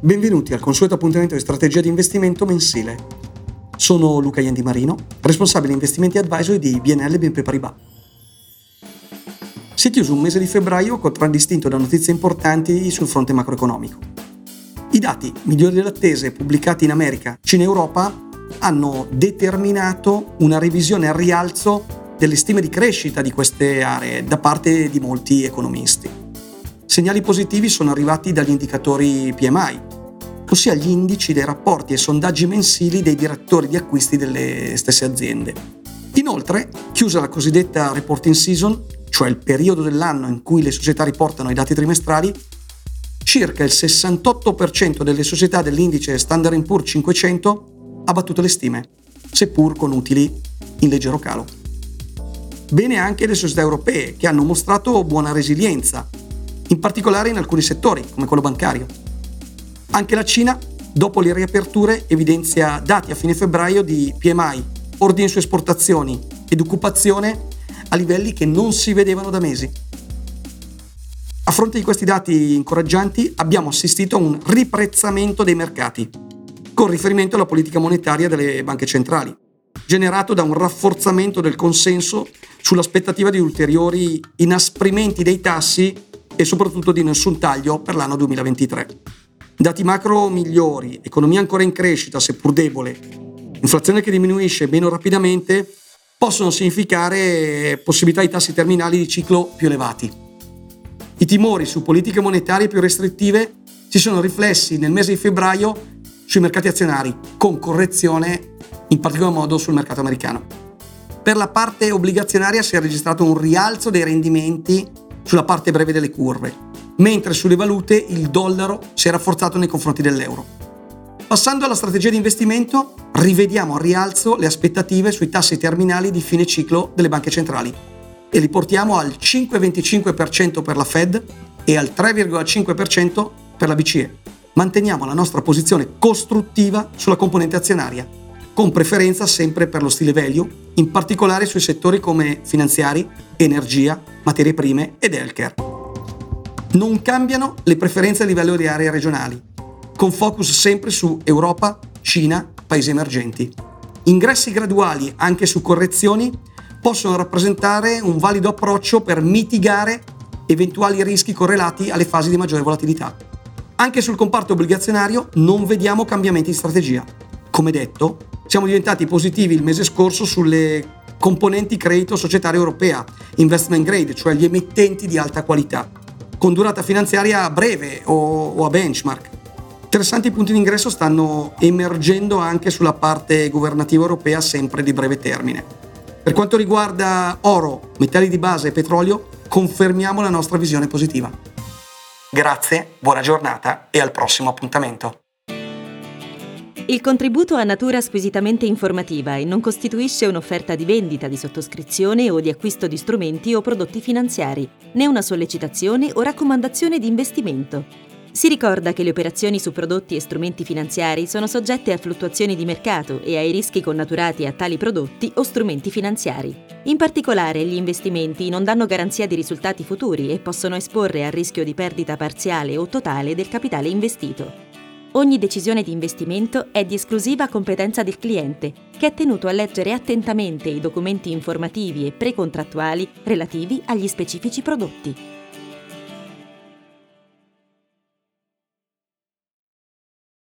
Benvenuti al consueto appuntamento di strategia di investimento mensile. Sono Luca Iandimarino, responsabile investimenti advisory di BNL BNP Paribas. Si è chiuso un mese di febbraio contraddistinto da notizie importanti sul fronte macroeconomico. I dati migliori dell'attese pubblicati in America, Cina e Europa hanno determinato una revisione al rialzo delle stime di crescita di queste aree da parte di molti economisti. Segnali positivi sono arrivati dagli indicatori PMI, ossia gli indici dei rapporti e sondaggi mensili dei direttori di acquisti delle stesse aziende. Inoltre, chiusa la cosiddetta reporting season, cioè il periodo dell'anno in cui le società riportano i dati trimestrali, circa il 68% delle società dell'indice Standard & Poor's 500 ha battuto le stime, seppur con utili in leggero calo. Bene anche le società europee, che hanno mostrato buona resilienza, in particolare in alcuni settori, come quello bancario. Anche la Cina, dopo le riaperture, evidenzia dati a fine febbraio di PMI, ordini su esportazioni ed occupazione a livelli che non si vedevano da mesi. A fronte di questi dati incoraggianti, abbiamo assistito a un riprezzamento dei mercati, con riferimento alla politica monetaria delle banche centrali, generato da un rafforzamento del consenso sull'aspettativa di ulteriori inasprimenti dei tassi e soprattutto di nessun taglio per l'anno 2023. Dati macro migliori, economia ancora in crescita seppur debole, inflazione che diminuisce meno rapidamente possono significare possibilità di tassi terminali di ciclo più elevati. I timori su politiche monetarie più restrittive si sono riflessi nel mese di febbraio sui mercati azionari, con correzione in particolar modo sul mercato americano. Per la parte obbligazionaria si è registrato un rialzo dei rendimenti sulla parte breve delle curve, mentre sulle valute il dollaro si è rafforzato nei confronti dell'euro. Passando alla strategia di investimento, rivediamo al rialzo le aspettative sui tassi terminali di fine ciclo delle banche centrali e li portiamo al 5,25% per la Fed e al 3,5% per la BCE. Manteniamo la nostra posizione costruttiva sulla componente azionaria, con preferenza sempre per lo stile value, in particolare sui settori come finanziari, energia, materie prime ed healthcare. Non cambiano le preferenze a livello di aree regionali, con focus sempre su Europa, Cina, paesi emergenti. Ingressi graduali anche su correzioni possono rappresentare un valido approccio per mitigare eventuali rischi correlati alle fasi di maggiore volatilità. Anche sul comparto obbligazionario non vediamo cambiamenti di strategia. Come detto, siamo diventati positivi il mese scorso sulle componenti credito societaria europea, investment grade, cioè gli emittenti di alta qualità, con durata finanziaria breve o a benchmark. Interessanti punti di ingresso stanno emergendo anche sulla parte governativa europea, sempre di breve termine. Per quanto riguarda oro, metalli di base e petrolio, confermiamo la nostra visione positiva. Grazie, buona giornata e al prossimo appuntamento. Il contributo ha natura squisitamente informativa e non costituisce un'offerta di vendita, di sottoscrizione o di acquisto di strumenti o prodotti finanziari, né una sollecitazione o raccomandazione di investimento. Si ricorda che le operazioni su prodotti e strumenti finanziari sono soggette a fluttuazioni di mercato e ai rischi connaturati a tali prodotti o strumenti finanziari. In particolare, gli investimenti non danno garanzia di risultati futuri e possono esporre al rischio di perdita parziale o totale del capitale investito. Ogni decisione di investimento è di esclusiva competenza del cliente, che è tenuto a leggere attentamente i documenti informativi e precontrattuali relativi agli specifici prodotti.